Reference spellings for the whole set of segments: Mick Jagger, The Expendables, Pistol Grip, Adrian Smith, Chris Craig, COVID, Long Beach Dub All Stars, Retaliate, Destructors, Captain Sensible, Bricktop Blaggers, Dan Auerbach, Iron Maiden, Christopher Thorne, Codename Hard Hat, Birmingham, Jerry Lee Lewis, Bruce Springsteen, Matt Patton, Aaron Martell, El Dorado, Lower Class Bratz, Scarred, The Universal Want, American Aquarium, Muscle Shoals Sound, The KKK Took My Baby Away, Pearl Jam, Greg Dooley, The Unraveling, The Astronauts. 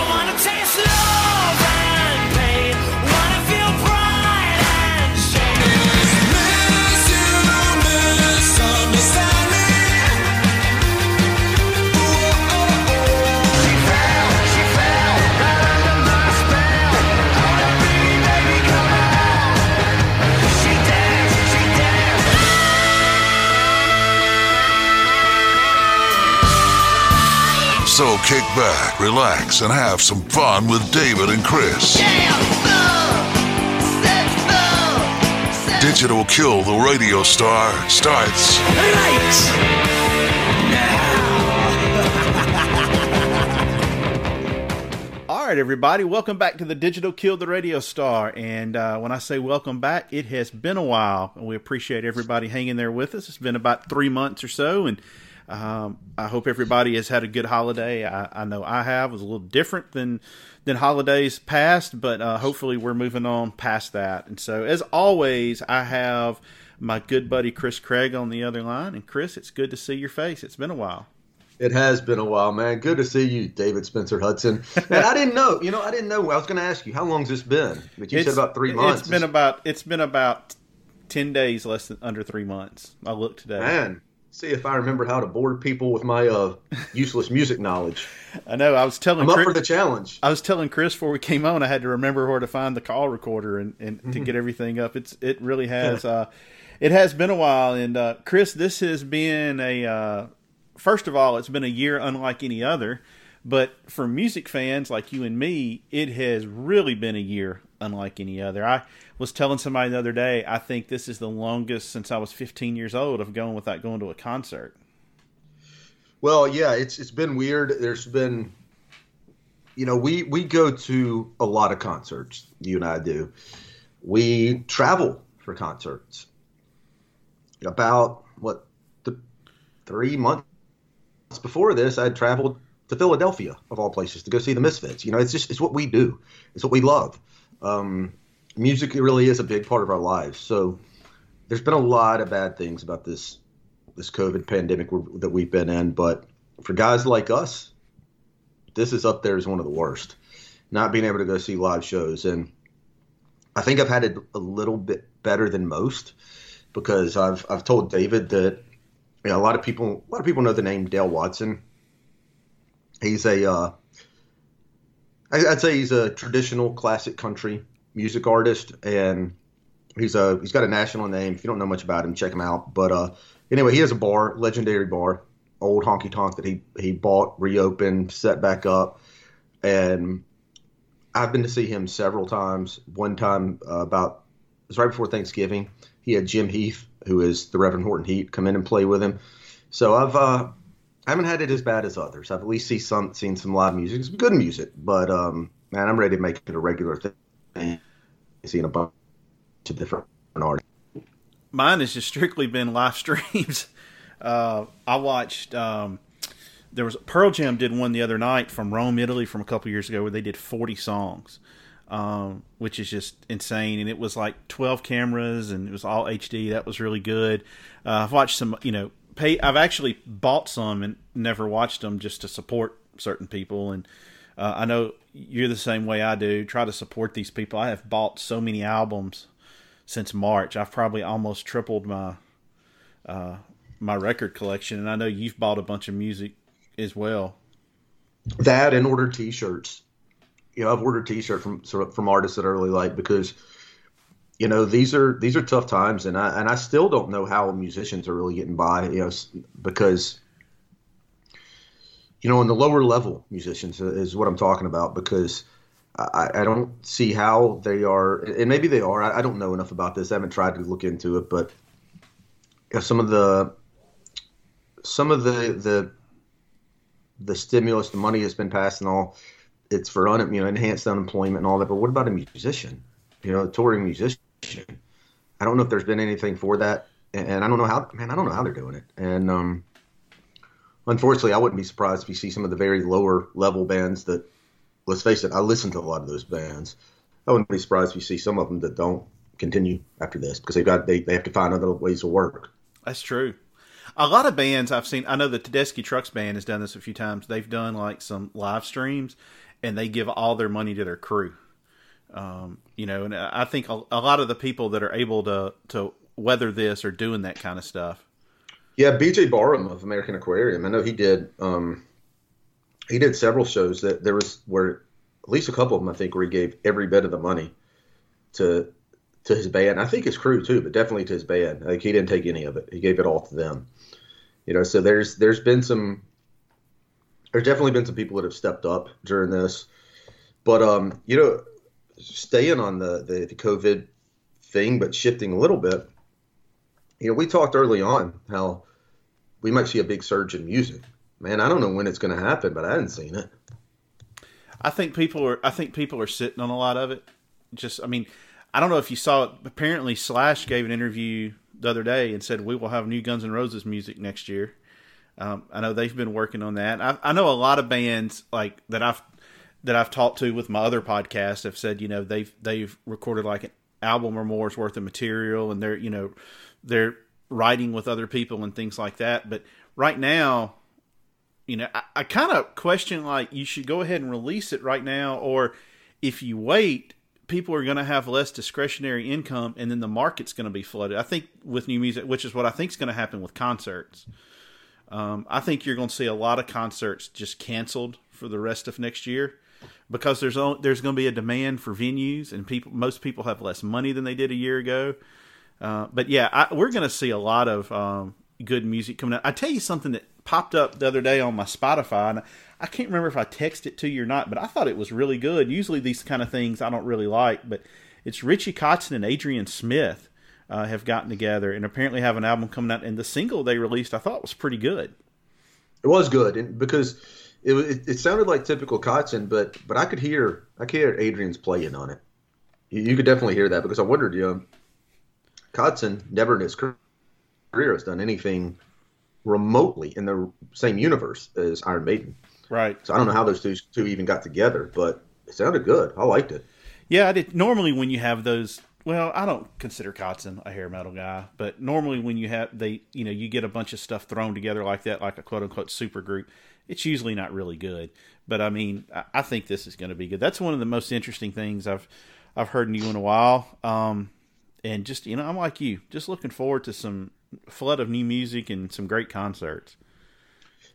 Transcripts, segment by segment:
I want to taste love and pain, want to feel pride and shame. Misunderstand me. She fell, right under my spell. All I need, baby, come out. She danced. So kick back, relax, and have some fun with David and Chris. Digital Kill the Radio Star starts right now. All right, everybody, welcome back to the Digital Kill the Radio Star. And when I say welcome back, it has been a while, and we appreciate everybody hanging there with us. It's been about 3 months or so, and I hope everybody has had a good holiday. I know I have. It was a little different than holidays past, but hopefully we're moving on past that. And so, as always, I have my good buddy Chris Craig on the other line. And Chris, it's good to see your face. It's been a while. It has been a while, man. Good to see you, David Spencer Hudson. And I didn't know. I was going to ask you, how long's this been? But you said about 3 months. It's been about 10 days, less than under 3 months. I looked today. Man. See if I remember how to bore people with my useless music knowledge. I know. I'm up for the challenge. I was telling Chris before we came on, I had to remember where to find the call recorder and to get everything up. It really has. It has been a while. And Chris, this has been first of all, it's been a year unlike any other. But for music fans like you and me, it has really been a year unlike any other. I was telling somebody the other day, I think this is the longest since I was 15 years old of going without going to a concert. Well, yeah, it's been weird. There's been, we go to a lot of concerts. You and I do. We travel for concerts. About 3 months before this, I traveled to Philadelphia, of all places, to go see the Misfits. It's what we do. It's what we love. Music really is a big part of our lives. So there's been a lot of bad things about this COVID pandemic that we've been in. But for guys like us, this is up there as one of the worst, not being able to go see live shows. And I think I've had it a little bit better than most, because I've told David that a lot of people know the name Dale Watson. He's I'd say he's a traditional classic country music artist, and he's got a national name. If you don't know much about him, check him out. But anyway, he has a bar, legendary bar, old honky tonk that he bought, reopened, set back up. And I've been to see him several times. One time it was right before Thanksgiving. He had Jim Heath, who is the Reverend Horton Heat, come in and play with him. So I haven't had it as bad as others. I've at least seen some live music. It's good music, but man, I'm ready to make it a regular thing. Seeing a bunch of different artists. Mine has just strictly been live streams. I watched. There was Pearl Jam did one the other night from Rome, Italy, from a couple years ago, where they did 40 songs, which is just insane. And it was like 12 cameras, and it was all HD. That was really good. I've watched some, I've actually bought some and never watched them just to support certain people. And I know you're the same way I do. Try to support these people. I have bought so many albums since March. I've probably almost tripled my record collection. And I know you've bought a bunch of music as well. That and ordered T-shirts. I've ordered T-shirts from artists that I really like, because these are tough times, and I still don't know how musicians are really getting by, because, on the lower level musicians is what I'm talking about, because I don't see how they are, and maybe they are. I don't know enough about this. I haven't tried to look into it, but some of the stimulus, the money has been passed and all, it's for enhanced unemployment and all that. But what about a musician? A touring musician. I don't know if there's been anything for that, and I don't know how. Man, I don't know how they're doing it. And unfortunately, I wouldn't be surprised if you see some of the very lower level bands that, let's face it, I listen to a lot of those bands. I wouldn't be surprised if you see some of them that don't continue after this because they have to find other ways to work. That's true. A lot of bands I've seen, I know the Tedeschi Trucks Band has done this a few times. They've done like some live streams and they give all their money to their crew. And I think a lot of the people that are able to weather this are doing that kind of stuff. Yeah. BJ Barham of American Aquarium. I know he did several shows that there was where at least a couple of them, I think, where he gave every bit of the money to his band. I think his crew too, but definitely to his band. Like he didn't take any of it. He gave it all to them. So there's definitely been some people that have stepped up during this, but staying on the COVID thing, but shifting a little bit, we talked early on how we might see a big surge in music. Man, I don't know when it's going to happen, but I haven't seen it. I think people are sitting on a lot of it. I don't know if you saw it. Apparently, Slash gave an interview the other day and said, we will have new Guns N' Roses music next year. I know they've been working on that. I know a lot of bands like that I've talked to with my other podcast have said, they've recorded like an album or more's worth of material and they're writing with other people and things like that. But right now, I kind of question, like, you should go ahead and release it right now, or if you wait, people are going to have less discretionary income and then the market's going to be flooded. I think with new music, which is what I think is going to happen with concerts. I think you're going to see a lot of concerts just canceled for the rest of next year because there's going to be a demand for venues and most people have less money than they did a year ago. But yeah, we're going to see a lot of good music coming out. I tell you something that popped up the other day on my Spotify, and I can't remember if I texted it to you or not, but I thought it was really good. Usually these kind of things I don't really like, but it's Richie Kotzen and Adrian Smith have gotten together and apparently have an album coming out, and the single they released I thought was pretty good. It was good, and because it sounded like typical Kotzen, but I could hear Adrian's playing on it. You could definitely hear that because I wondered, Kotzen never in his career has done anything remotely in the same universe as Iron Maiden. Right. So I don't know how those two even got together, but it sounded good. I liked it. Yeah, I did. Normally when you have those, well, I don't consider Kotzen a hair metal guy, but normally when you have, you get a bunch of stuff thrown together like that, like a quote unquote super group, it's usually not really good. But I mean, I think this is going to be good. That's one of the most interesting things I've heard you in a while. And just, I'm like you, just looking forward to some flood of new music and some great concerts.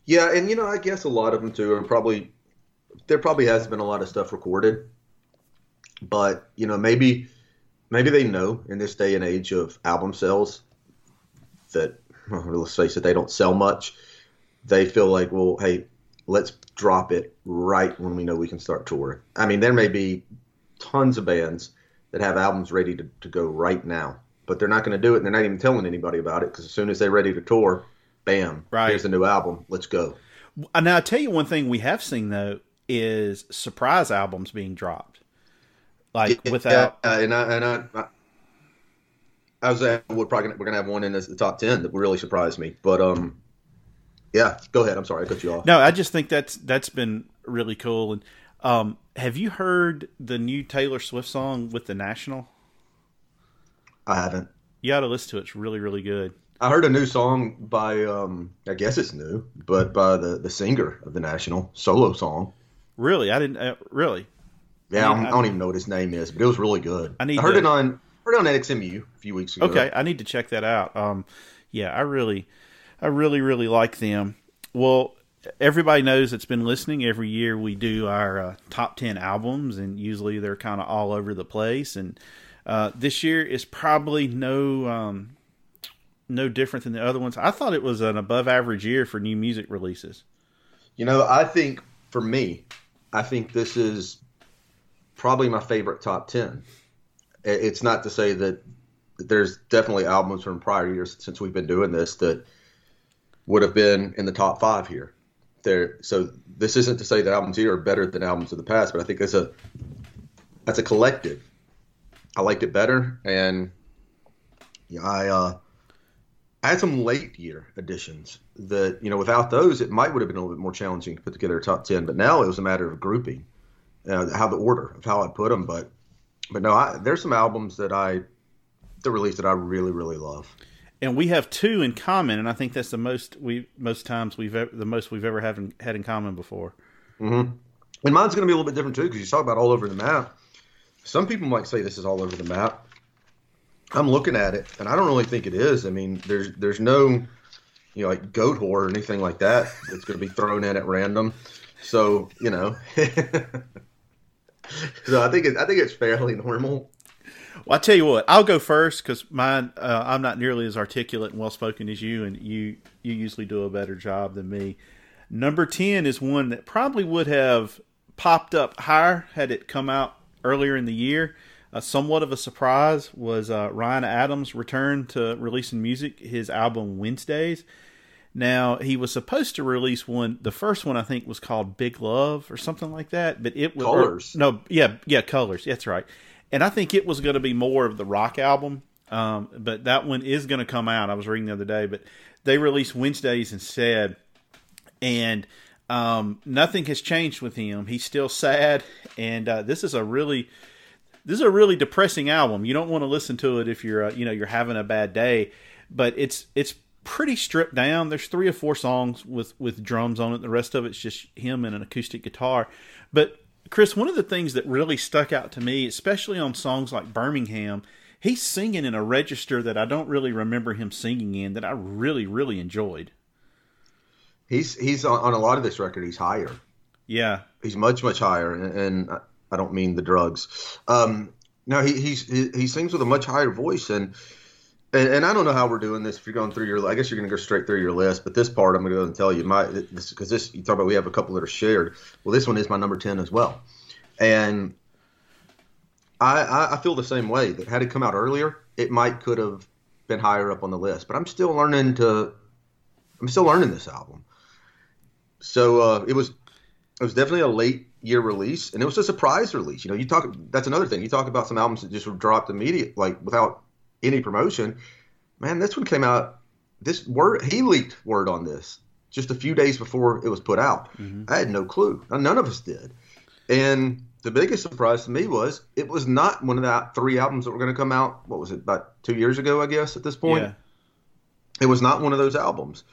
Yeah, and I guess a lot of them too are there probably has been a lot of stuff recorded, but maybe they know in this day and age of album sales that, well, let's face it, they don't sell much. They feel like, well, hey, let's drop it right when we know we can start touring. I mean, there may be tons of bands that have albums ready to go right now, but they're not going to do it, and they're not even telling anybody about it because as soon as they're ready to tour, bam, right, here's a new album, let's go. Now, I'll tell you one thing we have seen, though, is surprise albums being dropped. I was saying we're going to have one in the top 10 that really surprised me. But, yeah, go ahead. I'm sorry, I cut you off. No, I just think that's been really cool. And have you heard the new Taylor Swift song with The National? I haven't. You ought to listen to it. It's really, really good. I heard a new song by, I guess it's new, but by the singer of The National, solo song. Really? I didn't, really? Yeah, I don't even know what his name is, but it was really good. I heard it on NXMU a few weeks ago. Okay, I need to check that out. Yeah, I really like them. Well, everybody knows that's been listening. Every year we do our top 10 albums, and usually they're kind of all over the place, and this year is probably no different than the other ones. I thought it was an above-average year for new music releases. I think this is probably my favorite top 10. It's not to say that there's definitely albums from prior years since we've been doing this that would have been in the top 5 here. So this isn't to say that albums here are better than albums of the past, but I think that's a collective. I liked it better, and I had some late year additions that, without those, it might would have been a little bit more challenging to put together a top 10. But now it was a matter of grouping, how the order of how I put them. But no, there's some albums that the release that I really, really love. And we have two in common, and I think that's the most we've ever had in common before. Mm-hmm. And mine's going to be a little bit different too, because you talk about all over the map. Some people might say this is all over the map. I'm looking at it, and I don't really think it is. I mean, there's no, like goat horror or anything like that that's going to be thrown in at random. So, so I think it's fairly normal. Well, I tell you what, I'll go first because mine. I'm not nearly as articulate and well spoken as you, and you usually do a better job than me. Number 10 is one that probably would have popped up higher had it come out earlier in the year. Somewhat of a surprise was Ryan Adams' return to releasing music, his album Wednesdays. Now, he was supposed to release one. The first one, I think, was called Big Love or something like that. But it was Colors. Colors. That's right. And I think it was going to be more of the rock album. But that one is going to come out. I was reading the other day. But they released Wednesdays instead. And nothing has changed with him. He's still sad. And this is a really depressing album. You don't want to listen to it if you're you're having a bad day, but it's pretty stripped down. There's 3 or 4 songs with drums on it. The rest of it's just him and an acoustic guitar. But Chris, one of the things that really stuck out to me, especially on songs like Birmingham, he's singing in a register that I don't really remember him singing in that I really, really enjoyed. He's on a lot of this record. He's higher. Yeah. He's much, much higher. And I don't mean the drugs. No, he sings with a much higher voice, and I don't know how we're doing this. If you're going through your, I guess you're going to go straight through your list. But this part, I'm going to go and tell you because you talk about we have a couple that are shared. Well, this one is my number 10 as well, and I feel the same way. That had it come out earlier, it could have been higher up on the list. But I'm still learning this album. So it was definitely a late year release, and it was a surprise release. That's another thing. You talk about some albums that just dropped immediate, like without any promotion. Man, this one came out. He leaked word on this just a few days before it was put out. Mm-hmm. I had no clue. None of us did. And the biggest surprise to me was it was not one of the 3 albums that were going to come out. What was it? About 2 years ago, I guess, at this point. Yeah. It was not one of those albums.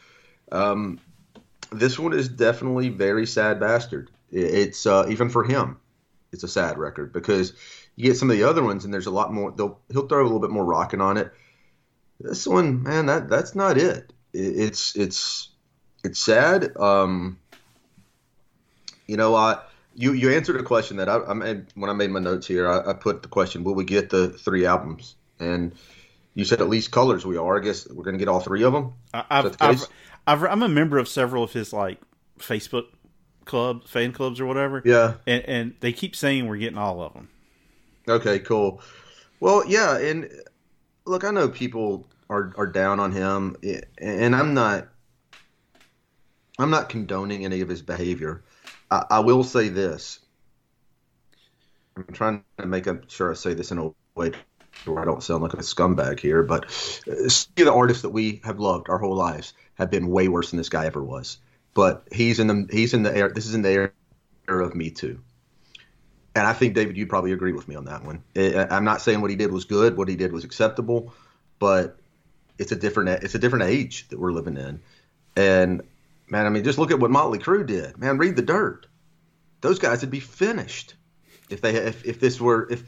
This one is definitely very sad bastard. It's even for him, it's a sad record because you get some of the other ones and there's a lot more. He'll throw a little bit more rocking on it. This one, man, that's not it. It's sad. You answered a question that I made when I made my notes here. I put the question: will we get the 3 albums? And you said at least Colors. We are. I guess we're going to get all 3 of them. I'm a member of several of his Facebook fan clubs or whatever. Yeah. And they keep saying we're getting all of them. Okay, cool. Well, yeah. And look, I know people are down on him, and I'm not condoning any of his behavior. I will say this. I'm trying to make sure I say this in a way where I don't sound like a scumbag here, but the artists that we have loved our whole lives have been way worse than this guy ever was. But he's in the era. This is in the era of Me Too, and I think, David, you probably agree with me on that one. I'm not saying what he did was good, what he did was acceptable, but it's a different age that we're living in. And man, I mean, just look at what Motley Crue did. Man, read the dirt; those guys would be finished if that happened.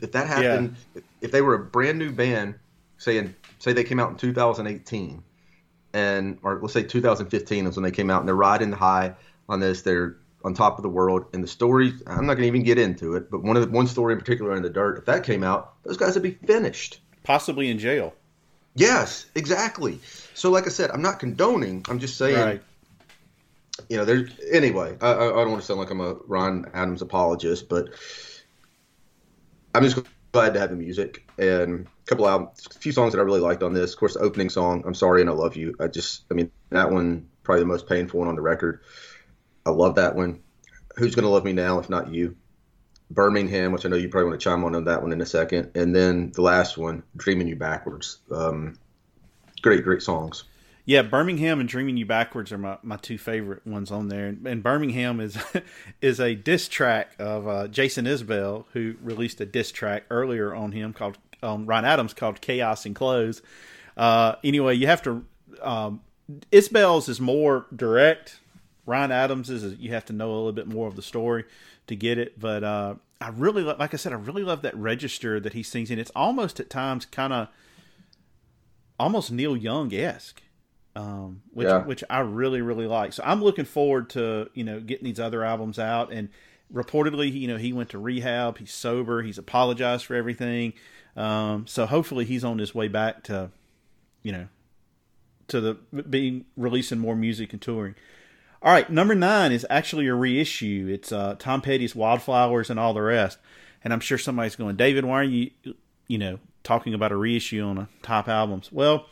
Yeah. If they were a brand new band, say they came out in 2018. Or let's say 2015 is when they came out, and they're riding the high on this. They're on top of the world. And the story, I'm not going to even get into it, but one story in particular in the dirt, if that came out, those guys would be finished. Possibly in jail. Yes, exactly. So like I said, I'm not condoning. I'm just saying, right. Anyway, I don't want to sound like I'm a Ron Adams apologist, but I'm just glad to have the music. And a few songs that I really liked on this. Of course, the opening song, I'm Sorry and I Love You. I mean, that one, probably the most painful one on the record. I love that one. Who's Gonna Love Me Now If Not You? Birmingham, which I know you probably want to chime on that one in a second. And then the last one, Dreaming You Backwards. Great songs. Yeah, Birmingham and Dreaming You Backwards are my two favorite ones on there. And Birmingham is a diss track of Jason Isbell, who released a diss track earlier on him called Ryan Adams called Chaos and Clothes. Anyway, you have to Isbell's is more direct. Ryan Adams is you have to know a little bit more of the story to get it. But I really love that register that he sings in. It's almost at times kind of almost Neil Young-esque. Which I really like. So I'm looking forward to, getting these other albums out. And reportedly, he went to rehab. He's sober. He's apologized for everything. So hopefully he's on his way back to, releasing more music and touring. All right, number 9 is actually a reissue. It's Tom Petty's Wildflowers and All the Rest. And I'm sure somebody's going, David, why are you talking about a reissue on a top albums? Well,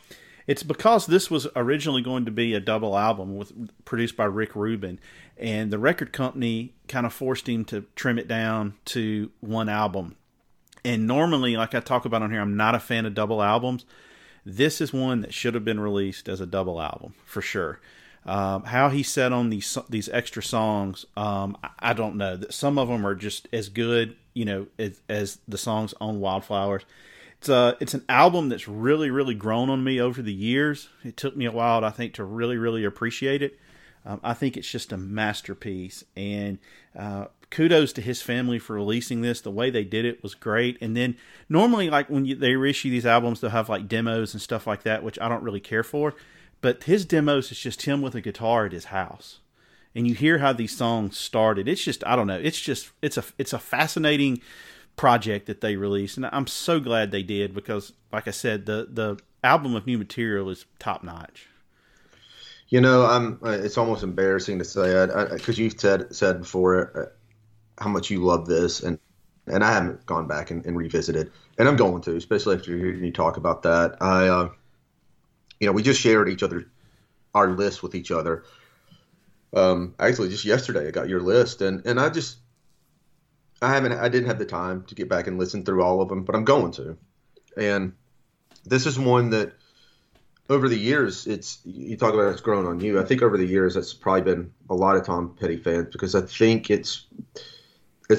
it's because this was originally going to be a double album produced by Rick Rubin, and the record company kind of forced him to trim it down to one album. And normally, like I talk about on here, I'm not a fan of double albums. This is one that should have been released as a double album for sure. How he set on these extra songs, I don't know. Some of them are just as good, as the songs on Wildflowers. It's an album that's really grown on me over the years. It took me a while, I think, to really appreciate it. I think it's just a masterpiece. And kudos to his family for releasing this. The way they did it was great. And then normally, like when they reissue these albums, they'll have like demos and stuff like that, which I don't really care for. But his demos is just him with a guitar at his house, and you hear how these songs started. It's just I don't know. It's just it's a fascinating project that they released, and I'm so glad they did because, like I said, the album of new material is top notch. It's almost embarrassing to say because you said before how much you love this, and I haven't gone back and revisited, and I'm going to, especially after hearing you talk about that. We just shared our list with each other. Actually, just yesterday I got your list, and I didn't have the time to get back and listen through all of them, but I'm going to. And this is one that over the years, you talk about it's grown on you. I think over the years, that's probably been a lot of Tom Petty fans because I think it's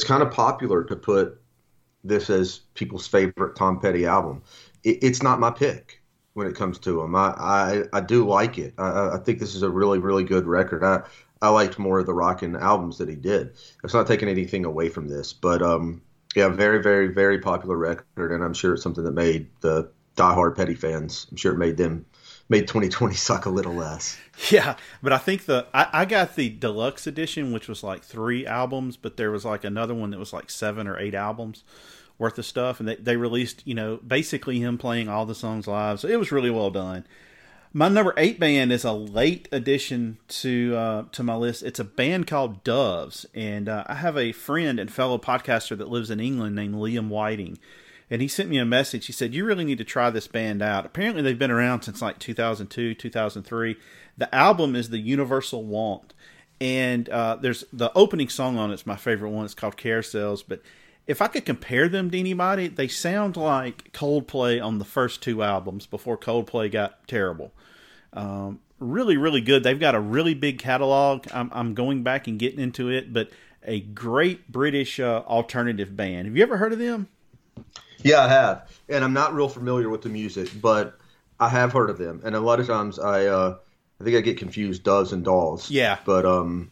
kind of popular to put this as people's favorite Tom Petty album. It's not my pick when it comes to him. I do like it. I think this is a really good record. I liked more of the rockin' albums that he did. It's not taking anything away from this, but very popular record, and I'm sure it's something that made the diehard Petty fans. I'm sure it made 2020 suck a little less. Yeah, but I think I got the deluxe edition, which was like 3 albums, but there was like another one that was like 7 or 8 albums worth of stuff, and they released basically him playing all the songs live, so it was really well done. My number 8 band is a late addition to my list. It's a band called Doves, and I have a friend and fellow podcaster that lives in England named Liam Whiting, and he sent me a message. He said, you really need to try this band out. Apparently, they've been around since like 2002, 2003. The album is The Universal Want, and there's the opening song on it's my favorite one. It's called Carousels, but if I could compare them to anybody, they sound like Coldplay on the first 2 albums before Coldplay got terrible. Really good. They've got a really big catalog. I'm going back and getting into it, but a great British alternative band. Have you ever heard of them? Yeah, I have. And I'm not real familiar with the music, but I have heard of them. And a lot of times I think I get confused, Doves and Dolls. Yeah. But I'm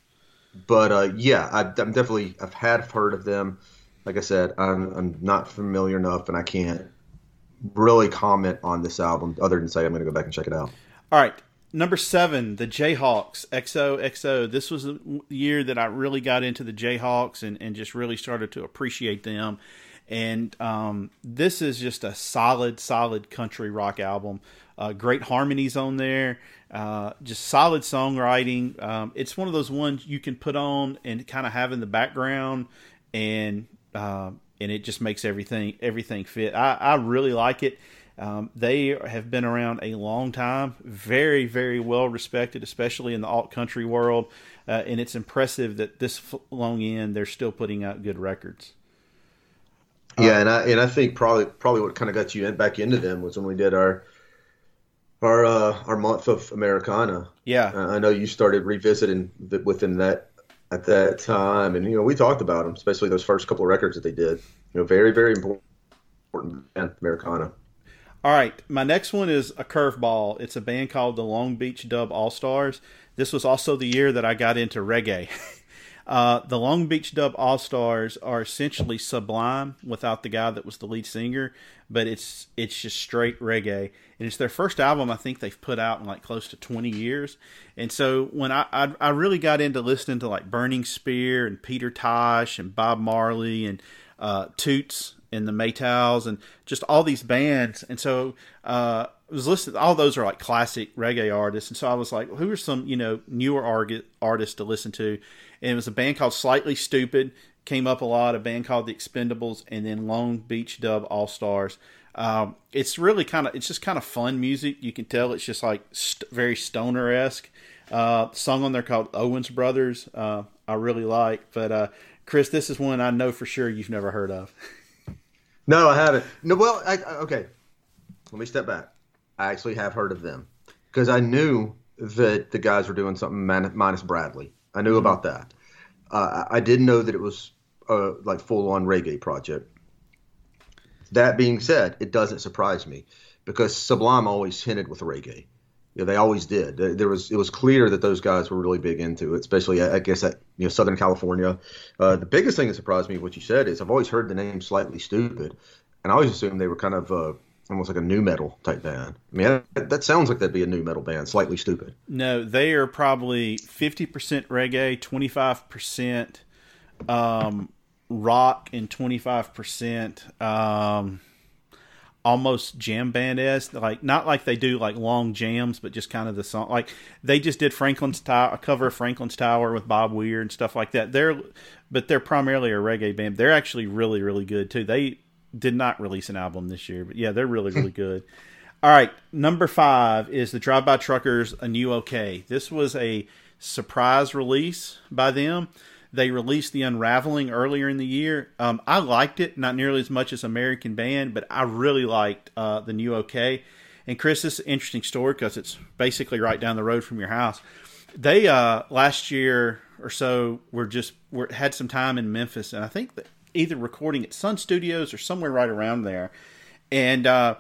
definitely, I've heard of them. Like I said, I'm not familiar enough, and I can't really comment on this album other than say I'm going to go back and check it out. All right, number 7, the Jayhawks, XOXO. This was the year that I really got into the Jayhawks and just really started to appreciate them. And this is just a solid country rock album. Great harmonies on there. Just solid songwriting. It's one of those ones you can put on and kind of have in the background, and it just makes everything fit. I really like it. They have been around a long time, very, very well respected, especially in the alt country world. And it's impressive that this long in, they're still putting out good records. Yeah, and I think probably what kind of got you back into them was when we did our month of Americana. Yeah, I know you started revisiting within that at that time, and you know we talked about them, especially those first couple of records that they did. You know, very, very important band, Americana. All right, my next one is a curveball. It's a band called the Long Beach Dub All Stars. This was also the year that I got into reggae. The Long Beach Dub All Stars are essentially Sublime without the guy that was the lead singer, but it's just straight reggae, and it's their first album I think they've put out in like close to 20 years. And so when I really got into listening to like Burning Spear and Peter Tosh and Bob Marley and Toots and the Maytals and just all these bands, and so I was listening. All those are like classic reggae artists, and so I was like, who are some newer artists to listen to? And it was a band called Slightly Stupid, came up a lot, a band called The Expendables, and then Long Beach Dub All Stars. It's really kind of fun music. You can tell it's just like very stoner-esque. Song on there called Owens Brothers, I really like. But Chris, this is one I know for sure you've never heard of. No, I haven't. No, well, okay. Let me step back. I actually have heard of them because I knew that the guys were doing something minus Bradley. I knew about that. I didn't know that it was like full-on reggae project. That being said, it doesn't surprise me because Sublime always hinted with reggae. You know, they always did. It was clear that those guys were really big into it, especially I guess at Southern California. The biggest thing that surprised me, what you said, is I've always heard the name Slightly Stupid, and I always assumed they were kind of almost like a nu metal type band. I mean, that sounds like that'd be a nu metal band, Slightly Stupid. No, they are probably 50% reggae, 25% rock, and 25% almost jam band-esque. Like, not like they do like long jams, but just kind of the song. Like they just did Franklin's Tower, a cover of Franklin's Tower with Bob Weir and stuff like that. But they're primarily a reggae band. They're actually really, really good too. They did not release an album this year, but yeah, they're really, really good. All right, number 5 is the Drive-By Truckers, A New OK. This was a surprise release by them. They released The Unraveling earlier in the year. I liked it, not nearly as much as American Band, but I really liked The New OK. And Chris, this is an interesting story because it's basically right down the road from your house. They, last year or so, had some time in Memphis, and I think that either recording at Sun Studios or somewhere right around there. And I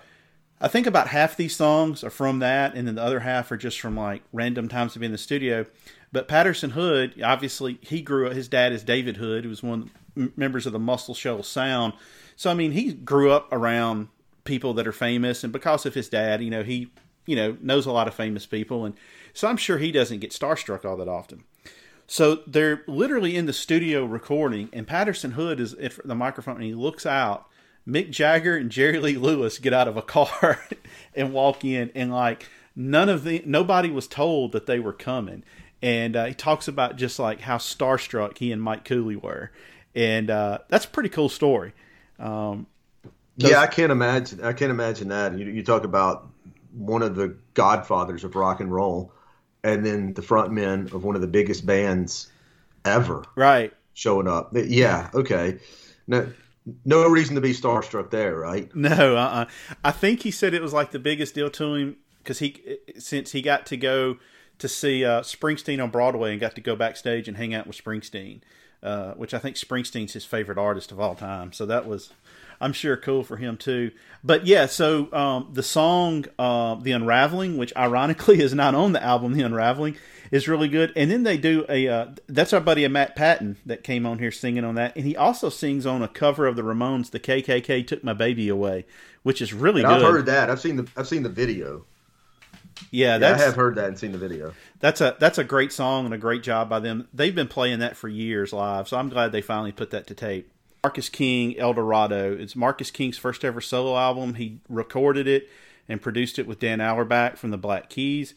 think about half these songs are from that, and then the other half are just from like random times to be in the studio. But Patterson Hood, obviously, he grew up, his dad is David Hood, who was one of the members of the Muscle Shoals Sound. So, I mean, he grew up around people that are famous, and because of his dad, he knows a lot of famous people. And so I'm sure he doesn't get starstruck all that often. So they're literally in the studio recording, and Patterson Hood is at the microphone, and he looks out. Mick Jagger and Jerry Lee Lewis get out of a car and walk in, and like nobody was told that they were coming. And he talks about just like how starstruck he and Mike Cooley were, and that's a pretty cool story. Yeah, I can't imagine that. You talk about one of the godfathers of rock and roll, and then the front men of one of the biggest bands ever, right? Showing up, yeah, okay. No reason to be starstruck there, right? No, I think he said it was like the biggest deal to him because since he got to go to see Springsteen on Broadway and got to go backstage and hang out with Springsteen, which I think Springsteen's his favorite artist of all time. So that was, I'm sure, cool for him too. But yeah, so the song The Unraveling, which ironically is not on the album The Unraveling, is really good. And then they do that's our buddy Matt Patton that came on here singing on that. And he also sings on a cover of the Ramones, The KKK Took My Baby Away, which is really good. I've heard that. I've seen the video. Yeah, I have heard that and seen the video. That's a great song and a great job by them. They've been playing that for years live, so I'm glad they finally put that to tape. Marcus King, El Dorado. It's Marcus King's first ever solo album. He recorded it and produced it with Dan Auerbach from the Black Keys.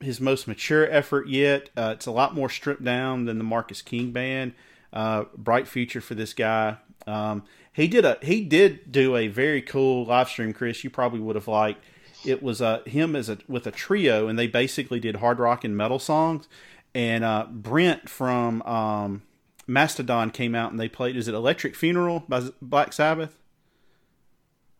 His most mature effort yet. It's a lot more stripped down than the Marcus King Band. Bright future for this guy. He did do a very cool live stream, Chris, you probably would have liked. It was him with a trio, and they basically did hard rock and metal songs. And Brent from Mastodon came out and they played, is it Electric Funeral by Black Sabbath?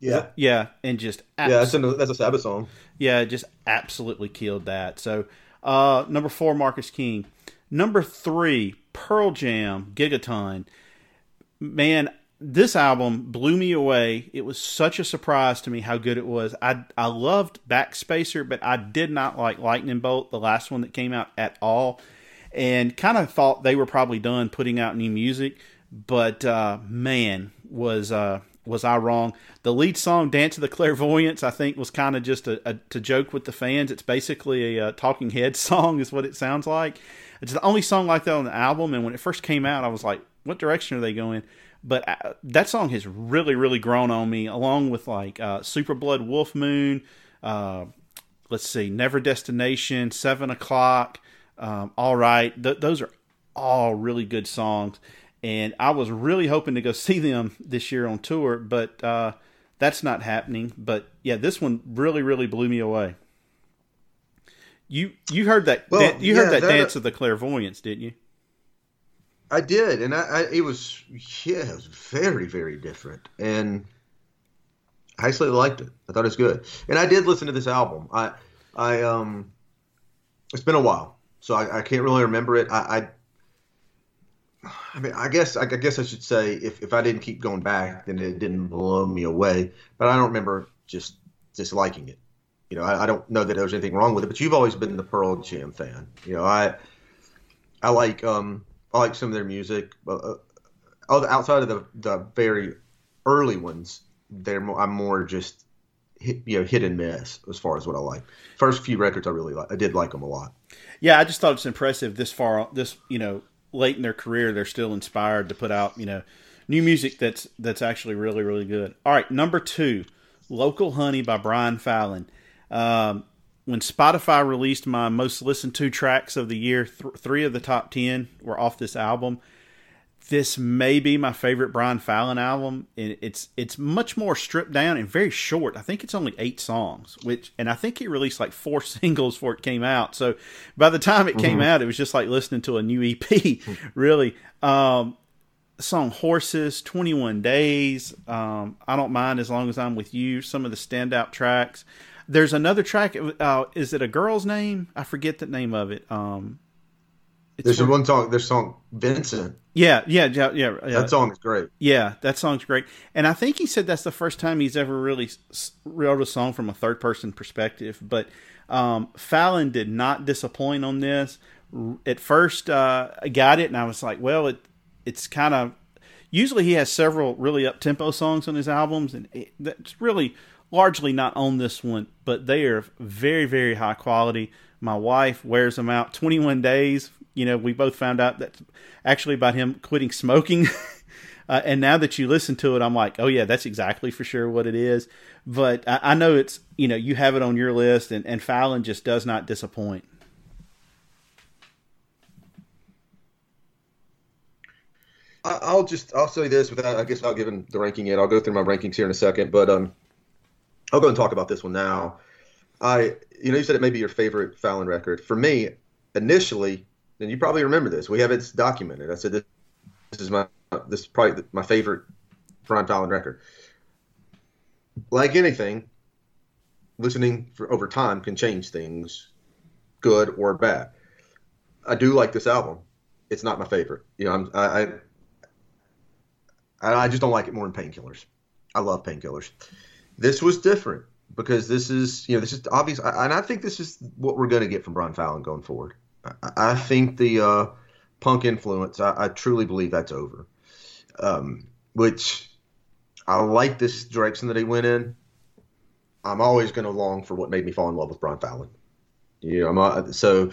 Yeah. Yeah, and just absolutely, that's a Sabbath song. Yeah, just absolutely killed that. So number 4, Marcus King. Number 3, Pearl Jam, Gigaton. Man, this album blew me away. It was such a surprise to me how good it was. I loved Backspacer, but I did not like Lightning Bolt, the last one that came out, at all. And kind of thought they were probably done putting out new music. But man, was I wrong. The lead song, Dance of the Clairvoyants, I think was kind of just to joke with the fans. It's basically a Talking Heads song is what it sounds like. It's the only song like that on the album. And when it first came out, I was like, what direction are they going? But that song has really, really grown on me, along with like Super Blood Wolf Moon, Never Destination, 7 O'Clock, All Right. Those are all really good songs. And I was really hoping to go see them this year on tour, but that's not happening. But yeah, this one really, really blew me away. You heard that? Well, you heard that Dance of the Clairvoyants, didn't you? I did, and it was very, very different, and I actually liked it. I thought it was good, and I did listen to this album. I it's been a while, so I can't really remember it. I guess I should say if I didn't keep going back, then it didn't blow me away. But I don't remember just disliking it. You know, I don't know that there was anything wrong with it. But you've always been the Pearl Jam fan. You know, I like some of their music. Outside of the very early ones, I'm more just hit and miss as far as what I like. First few records I really like. I did like them a lot. Yeah, I just thought it's impressive this far. Late in their career, they're still inspired to put out, new music that's actually really, really good. All right, number 2, Local Honey by Brian Fallon. When Spotify released my most listened to tracks of the year, 3 of the top 10 were off this album. This may be my favorite Brian Fallon album. It's much more stripped down and very short. I think it's only 8 songs, and I think he released like 4 singles before it came out. So by the time it came out, it was just like listening to a new EP, really. Song Horses, 21 Days, I Don't Mind As Long As I'm With You, some of the standout tracks. There's another track, is it a girl's name? I forget the name of it. There's song Vincent. Yeah. That song is great. Yeah, that song's great. And I think he said that's the first time he's ever really wrote a song from a third-person perspective. But Fallon did not disappoint on this. At first, I got it, and I was like, well, it's kind of... Usually he has several really up-tempo songs on his albums, and that's really largely not on this one. But they are very, very high quality. My wife wears them out. 21 Days... we both found out that's actually about him quitting smoking. And now that you listen to it, I'm like, oh yeah, that's exactly for sure what it is. But I know it's, you have it on your list, and Fallon just does not disappoint. I'll say this without giving the ranking yet. I'll go through my rankings here in a second, but I'll go and talk about this one now. You said it may be your favorite Fallon record. For me, initially, and you probably remember this, we have it documented. I said this is probably my favorite Brian Fallon record. Like anything, listening for over time can change things, good or bad. I do like this album. It's not my favorite. I just don't like it more than Painkillers. I love Painkillers. This was different because this is obvious, and I think this is what we're going to get from Brian Fallon going forward. I think the punk influence, I truly believe that's over, which I like this direction that he went in. I'm always going to long for what made me fall in love with Brian Fallon. So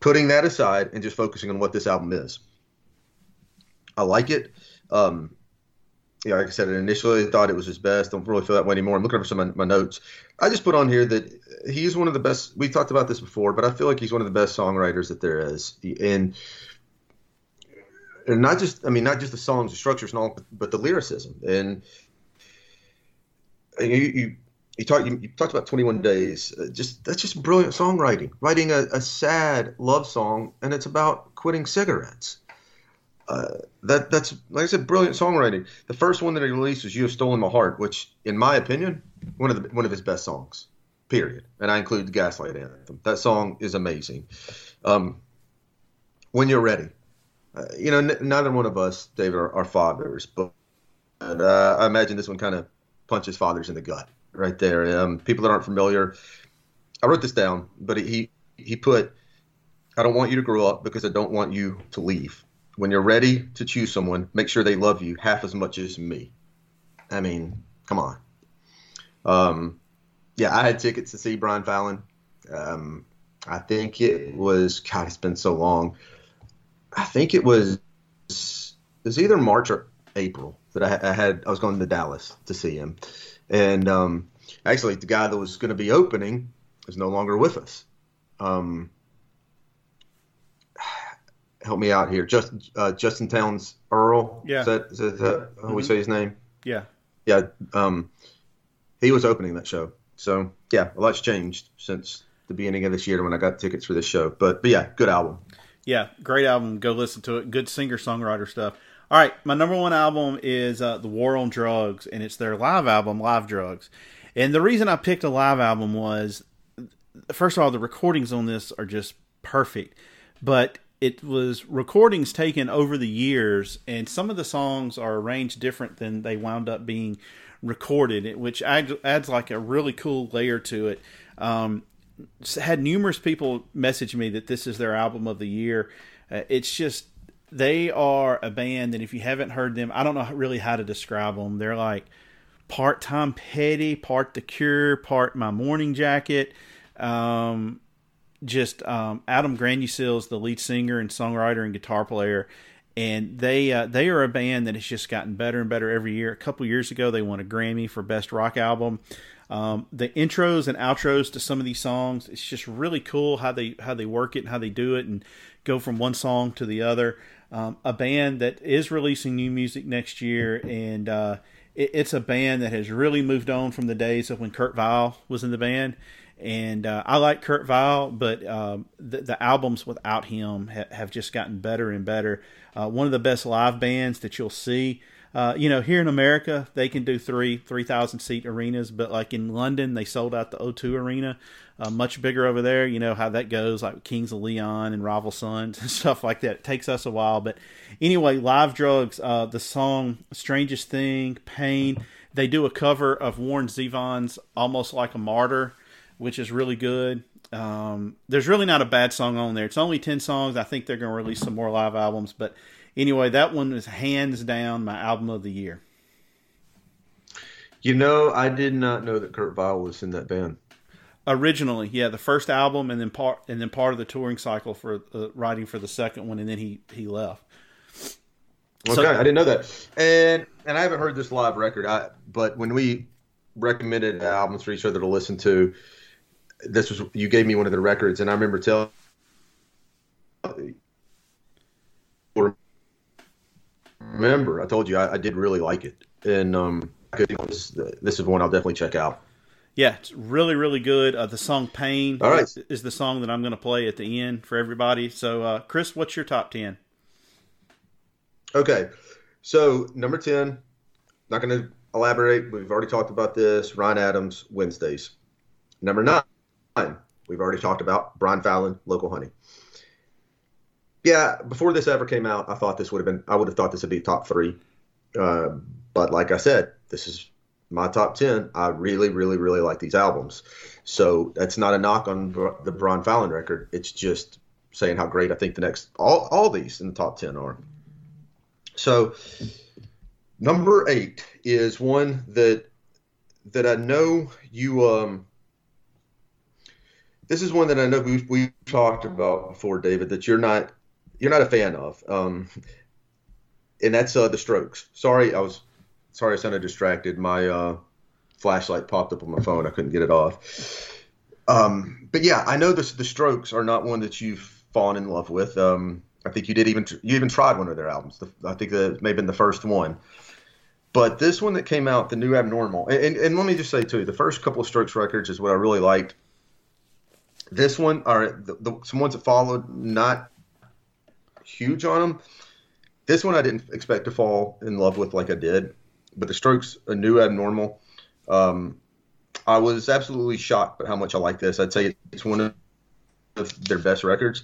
putting that aside and just focusing on what this album is, I like it. Like I said, initially I thought it was his best. Don't really feel that way anymore. I'm looking over some of my notes. I just put on here that he's one of the best. We talked about this before, but I feel like he's one of the best songwriters that there is. And and not just the songs, the structures and all, but the lyricism. And you talked about 21 Days. That's just brilliant songwriting. Writing a sad love song, and it's about quitting cigarettes. That's like I said, brilliant songwriting. The first one that he released was "You Have Stolen My Heart," which, in my opinion, one of his best songs. Period. And I include the Gaslight Anthem. That song is amazing. When You're Ready. Neither one of us, David, are fathers, but I imagine this one kind of punches fathers in the gut right there. People that aren't familiar, I wrote this down, but he put, "I don't want you to grow up because I don't want you to leave. When you're ready to choose someone, make sure they love you half as much as me." I mean, come on. Yeah, I had tickets to see Brian Fallon. I think it was, God, it's been so long. I think it was either March or April that I was going to Dallas to see him. And actually, the guy that was going to be opening is no longer with us. Help me out here. Justin Townes Earl. Yeah. Is that how we say his name? Yeah. Yeah. He was opening that show. So, yeah, a lot's changed since the beginning of this year when I got tickets for this show. But yeah, good album. Yeah, great album. Go listen to it. Good singer-songwriter stuff. All right, my number one album is The War on Drugs, and it's their live album, Live Drugs. And the reason I picked a live album was, first of all, the recordings on this are just perfect. But it was recordings taken over the years, and some of the songs are arranged different than they wound up being recorded, which adds like a really cool layer to it. Had numerous people message me that this is their album of the year. It's just, they are a band that if you haven't heard them, I don't know really how to describe them. They're like part Tom Petty, part The Cure, part My Morning Jacket. Adam Granusill's the lead singer and songwriter and guitar player. And they are a band that has just gotten better and better every year. A couple years ago, they won a Grammy for Best Rock Album. The intros and outros to some of these songs, it's just really cool how they work it and how they do it and go from one song to the other. A band that is releasing new music next year, and it's a band that has really moved on from the days of when Kurt Vile was in the band. And I like Kurt Vile, but the albums without him have just gotten better and better. One of the best live bands that you'll see. Here in America, they can do 3,000-seat arenas, but like in London, they sold out the O2 Arena, much bigger over there. You know how that goes, like Kings of Leon and Rival Sons and stuff like that. It takes us a while, but anyway, Live Drugs, the song Strangest Thing, Pain. They do a cover of Warren Zevon's Almost Like a Martyr, which is really good. There's really not a bad song on there. It's only 10 songs. I think they're going to release some more live albums. But anyway, that one is hands down my album of the year. I did not know that Kurt Vile was in that band. Originally, yeah, the first album and then part of the touring cycle for writing for the second one, and then he left. Okay, so, I didn't know that. And I haven't heard this live record, but when we recommended albums for each other to listen to, you gave me one of the records, and I remember telling I told you I did really like it, and this is one I'll definitely check out. Yeah, it's really, really good. The song Pain is the song that I'm going to play at the end for everybody. So Chris, what's your top 10? Okay, so number 10, not going to elaborate, we've already talked about this, Ryan Adams, Wednesdays. Number 9, we've already talked about Brian Fallon, Local Honey. Yeah, before this ever came out, I would have thought this would be top 3. But like I said, this is my top 10. I really, really, really like these albums. So that's not a knock on the Brian Fallon record. It's just saying how great I think the next, all these in the top 10 are. So number 8 is one that I know you, this is one that I know we've talked about before, David, that you're not a fan of, and that's The Strokes. Sorry, I sounded distracted. My flashlight popped up on my phone. I couldn't get it off. But yeah, I know the Strokes are not one that you've fallen in love with. I think you did even tried one of their albums. I think that may have been the first one. But this one that came out, The New Abnormal, and let me just say, too, the first couple of Strokes records is what I really liked. This one, or some ones that followed, not huge on them. This one I didn't expect to fall in love with like I did. But the Strokes, A New Abnormal, I was absolutely shocked at how much I like this. I'd say it's one of their best records.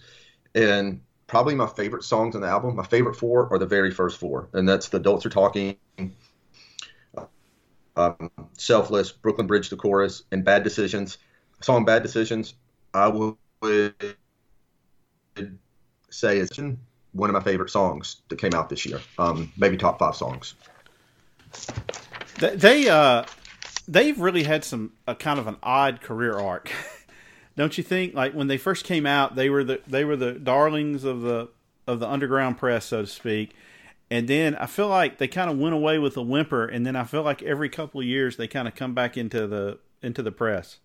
And probably my favorite songs on the album, my favorite four are the very first four. And that's The Adults Are Talking, Selfless, Brooklyn Bridge, the chorus, and Bad Decisions. The song Bad Decisions, I would say it's one of my favorite songs that came out this year. Maybe top five songs. They've really had a kind of an odd career arc, don't you think? Like when they first came out, they were the darlings of the underground press, so to speak. And then I feel like they kind of went away with a whimper. And then I feel like every couple of years they kind of come back into the press.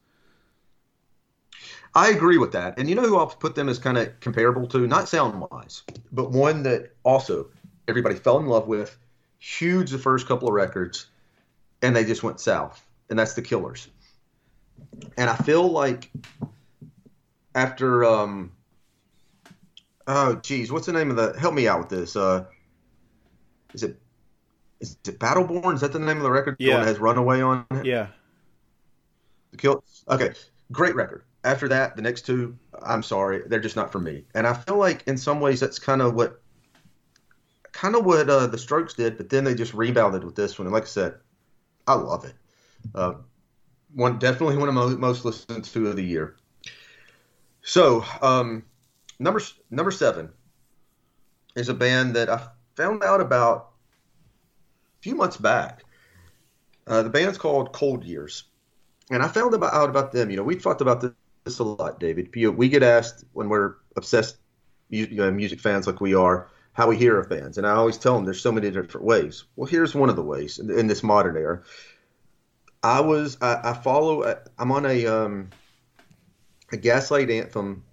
I agree with that. And you know who I'll put them as kind of comparable to, not sound wise, but one that also everybody fell in love with. Huge the first couple of records, and they just went south, and that's the Killers. And I feel like after what's the name of the? Help me out with this. Is it Battleborn? Is that the name of the record? Yeah, the one that has Runaway on it. Yeah, the Killers. Okay, great record. After that, the next two, I'm sorry, they're just not for me. And I feel like in some ways that's kind of what the Strokes did, but then they just rebounded with this one. And like I said, I love it. Definitely one of my most listened to of the year. So number seven is a band that I found out about a few months back. The band's called Cold Years. And I found out about them. You know, we talked about this a lot, David. We get asked when we're obsessed music fans like we are, how we hear of bands. And I always tell them there's so many different ways. Well, here's one of the ways in this modern era. I'm on a Gaslight Anthem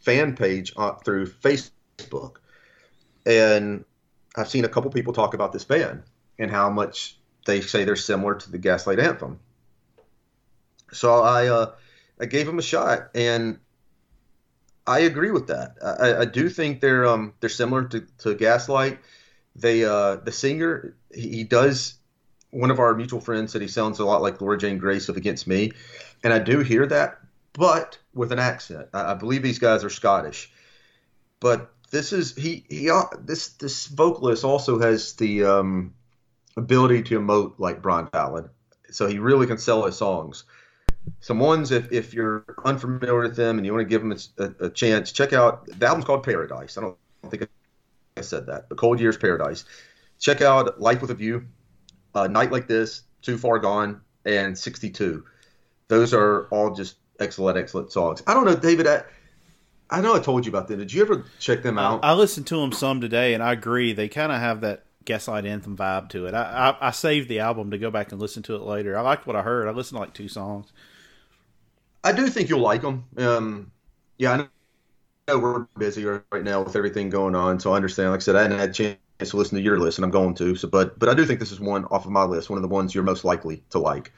fan page through Facebook. And I've seen a couple people talk about this band and how much they say they're similar to the Gaslight Anthem. So I gave them a shot, and I agree with that. I do think they're similar to Gaslight. They the singer, he does. One of our mutual friends said he sounds a lot like Laura Jane Grace of Against Me, and I do hear that, but with an accent. I believe these guys are Scottish, but this is this vocalist also has the ability to emote like Bryan Fallon, so he really can sell his songs. Some ones, if you're unfamiliar with them and you want to give them a chance, check out – the album's called Paradise. I don't think I said that, but Cold Year's Paradise. Check out Life with a View, Night Like This, Too Far Gone, and 62. Those are all just excellent songs. I don't know, David, I know I told you about them. Did you ever check them out? I listened to them some today, and I agree. They kind of have that Gaslight Anthem vibe to it. I saved the album to go back and listen to it later. I liked what I heard. I listened to like two songs. I do think you'll like them. Yeah, I know we're busy right now with everything going on, so I understand. Like I said, I hadn't had a chance to listen to your list, and I'm going to. So, but I do think this is one off of my list, one of the ones you're most likely to like.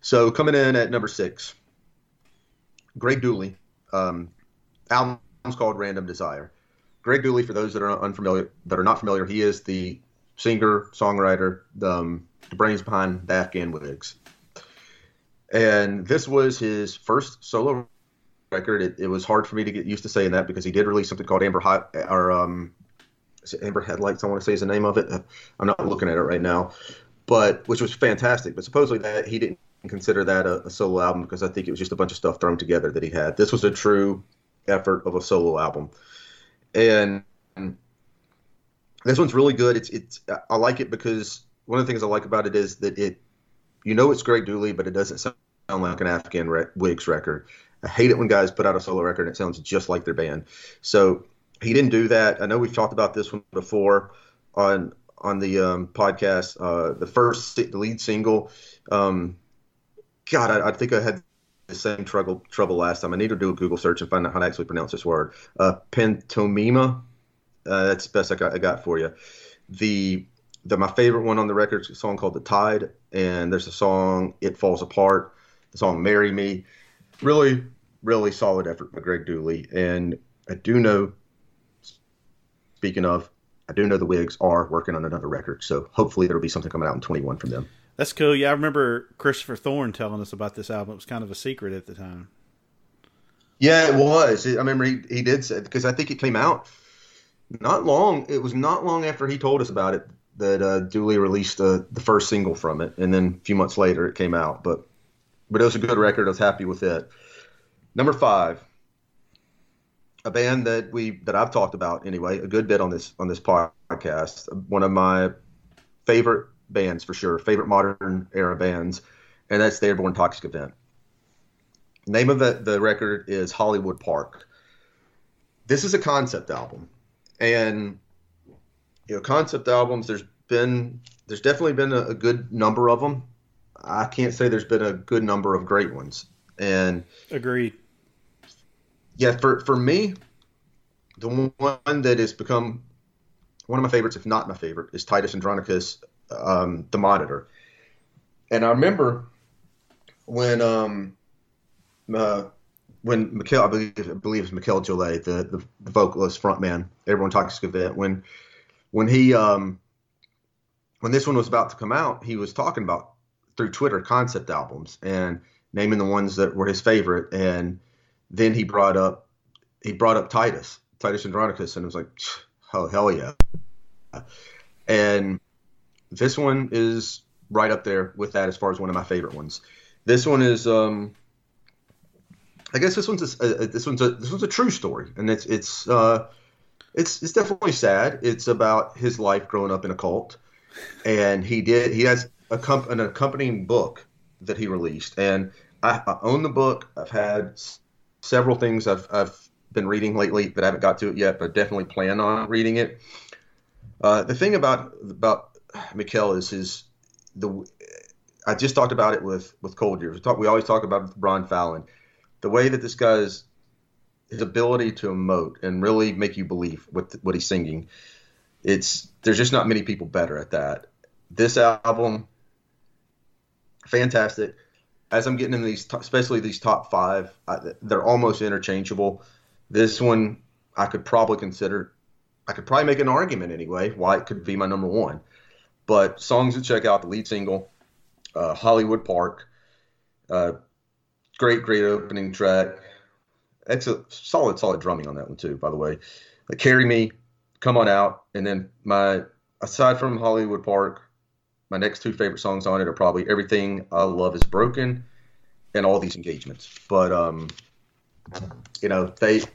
So coming in at number six, Greg Dooley. Album's called Random Desire. Greg Dooley, for those that are not familiar, he is the singer, songwriter, the brains behind the Afghan Wigs. And this was his first solo record. It was hard for me to get used to saying that because he did release something called Amber Headlights, I want to say is the name of it. I'm not looking at it right now, but which was fantastic. But supposedly that he didn't consider that a solo album because I think it was just a bunch of stuff thrown together that he had. This was a true effort of a solo album. And this one's really good. I like it because one of the things I like about it is that it's Greg Dooley, but it doesn't sound like an Afghan Wigs record. I hate it when guys put out a solo record and it sounds just like their band. So he didn't do that. I know we've talked about this one before on the podcast. The lead single. God, I think I had the same trouble last time. I need to do a Google search and find out how to actually pronounce this word. Pantomima That's the best I got for you. My favorite one on the record is a song called The Tide, and there's a song, It Falls Apart, the song Marry Me. Really, really solid effort by Greg Dooley. And I do know, speaking of, I do know the Wigs are working on another record, so hopefully there'll be something coming out in 21 from them. That's cool. Yeah, I remember Christopher Thorne telling us about this album. It was kind of a secret at the time. Yeah, it was. I remember he did say, because I think it came out not long after he told us about it that Dooley released the first single from it, and then a few months later it came out. But it was a good record. I was happy with it. Number 5, a band that I've talked about anyway a good bit on this podcast. One of my favorite bands for sure, favorite modern era bands, and that's the Airborne Toxic Event. Name of the record is Hollywood Park. This is a concept album, and concept albums, there's definitely been a good number of them. I can't say there's been a good number of great ones. And agreed. Yeah, for me, the one that has become one of my favorites, if not my favorite, is Titus Andronicus' The Monitor. And I remember when Mikhail, I believe it was Mikhail Gillet, the vocalist, frontman, Airborne Toxic Event, when this one was about to come out, he was talking about through Twitter concept albums and naming the ones that were his favorite, and then he brought up Titus Andronicus, and it was like, oh hell yeah! And this one is right up there with that as far as one of my favorite ones. This one is, I guess this one's a true story, and it's definitely sad. It's about his life growing up in a cult, and he has an accompanying book that he released, and I own the book. I've had several things I've been reading lately that I haven't got to it yet, but definitely plan on reading it. The thing about Mikhail is I just talked about it with Cold Years. We always talk about it with Ron Fallon, the way that this guy's his ability to emote and really make you believe with what he's singing. There's just not many people better at that. This album, fantastic. As I'm getting into especially these top 5, they're almost interchangeable. This one, I could probably make an argument anyway why it could be my number one. But songs to check out: the lead single, Hollywood Park, great opening track. That's a solid drumming on that one too, by the way. Carry Me, Come On Out, and then aside from Hollywood Park, my next 2 favorite songs on it are probably Everything I Love Is Broken and All These Engagements. But, the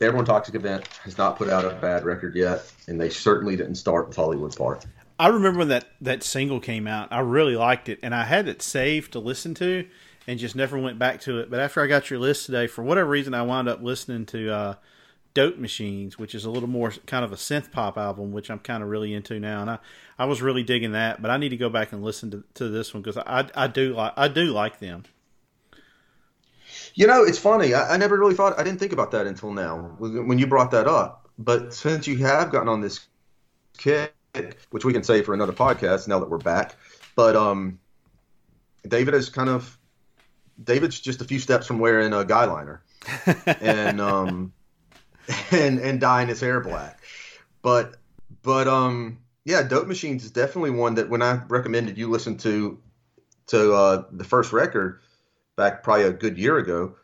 Airborne Toxic Event has not put out a bad record yet, and they certainly didn't start with Hollywood Park. I remember when that single came out. I really liked it, and I had it saved to listen to and just never went back to it. But after I got your list today, for whatever reason, I wound up listening to Dope Machines, which is a little more kind of a synth pop album, which I'm kind of really into now, and I was really digging that. But I need to go back and listen to this one, because I do like them. It's funny, I never really thought, I didn't think about that until now when you brought that up. But since you have gotten on this kick, which we can save for another podcast now that we're back, but David's just a few steps from wearing a guy liner and and dyeing his hair black. But Dope Machines is definitely one that when I recommended you listen to the first record back probably a good year ago,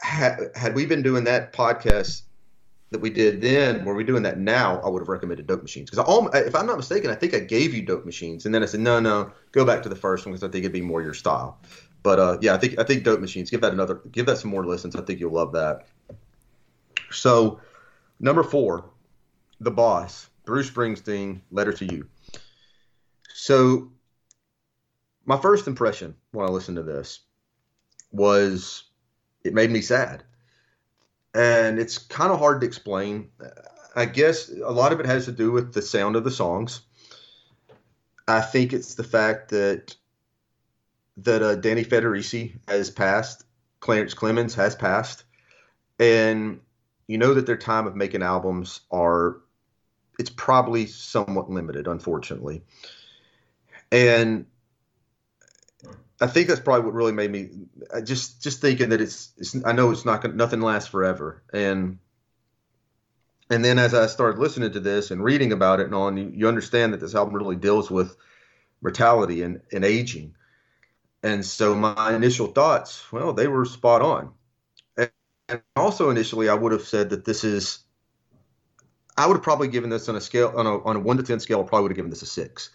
had we been doing that podcast that we did then, were we doing that now, I would have recommended Dope Machines. Because if I'm not mistaken, I think I gave you Dope Machines, and then I said, no, go back to the first one because I think it'd be more your style. But I think Dope Machines, give that some more listens. I think you'll love that. So, number 4, The Boss, Bruce Springsteen, Letter to You. So, my first impression when I listened to this was it made me sad. And it's kind of hard to explain. I guess a lot of it has to do with the sound of the songs. I think it's the fact that Danny Federici has passed, Clarence Clemons has passed, and you know that their time of making albums it's probably somewhat limited, unfortunately. And I think that's probably what really made me just thinking that I know it's not gonna, nothing lasts forever. And then as I started listening to this and reading about it and all, and you understand that this album really deals with mortality and aging. And so my initial thoughts, well, they were spot on. And also initially I would have said that I would have probably given this on a scale, on a 1 to 10 scale, I probably would have given this a 6.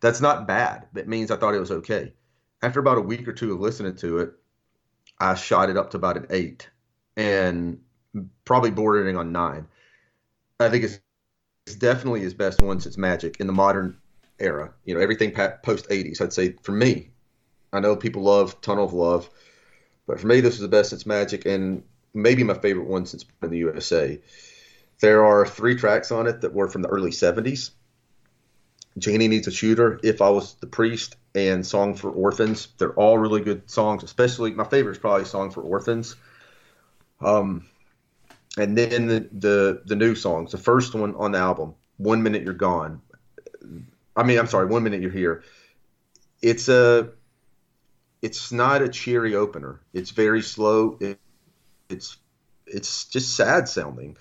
That's not bad. That means I thought it was okay. After about a week or two of listening to it, I shot it up to about an 8 and probably bordering on 9. I think it's definitely his best one since Magic in the modern era. You know, everything post 80s, I'd say for me. I know people love Tunnel of Love, but for me, this is the best since Magic and maybe my favorite one since in the USA. There are 3 tracks on it that were from the early 70s. Janie Needs a Shooter, If I Was the Priest, and Song for Orphans. They're all really good songs, especially my favorite is probably Song for Orphans. And then the new songs. The first one on the album, 1 Minute You're Gone. 1 Minute You're Here. It's not a cheery opener. It's very slow. It's just sad sounding.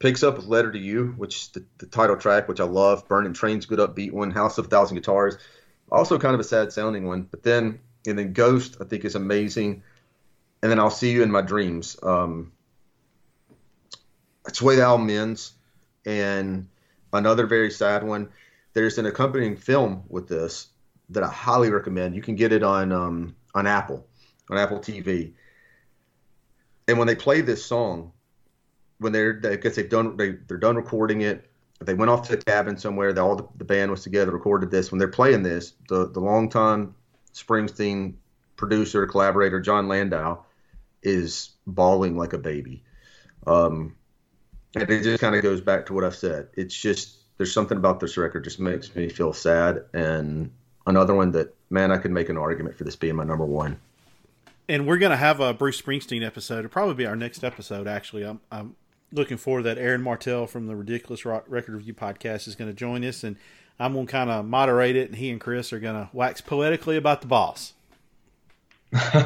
Picks up with Letter to You, which is the title track, which I love. Burning Train's good upbeat one. House of a Thousand Guitars, also kind of a sad sounding one. But then, and then Ghost, I think is amazing. And then I'll See You in My Dreams. That's the way the album ends. And another very sad one. There's an accompanying film with this that I highly recommend. You can get it on Apple TV. And when they play this song, they're done recording it. They went off to the cabin somewhere. The band was together, recorded this. When they're playing this, the longtime Springsteen producer, collaborator, John Landau, is bawling like a baby. And it just kind of goes back to what I've said. It's just, there's something about this record just makes me feel sad. And another one that, man, I could make an argument for this being my number one. And we're going to have a Bruce Springsteen episode. It'll probably be our next episode, actually. I'm looking forward to that. Aaron Martell from the Ridiculous Rock Record Review podcast is going to join us, and I'm going to kind of moderate it, and he and Chris are going to wax poetically about the boss.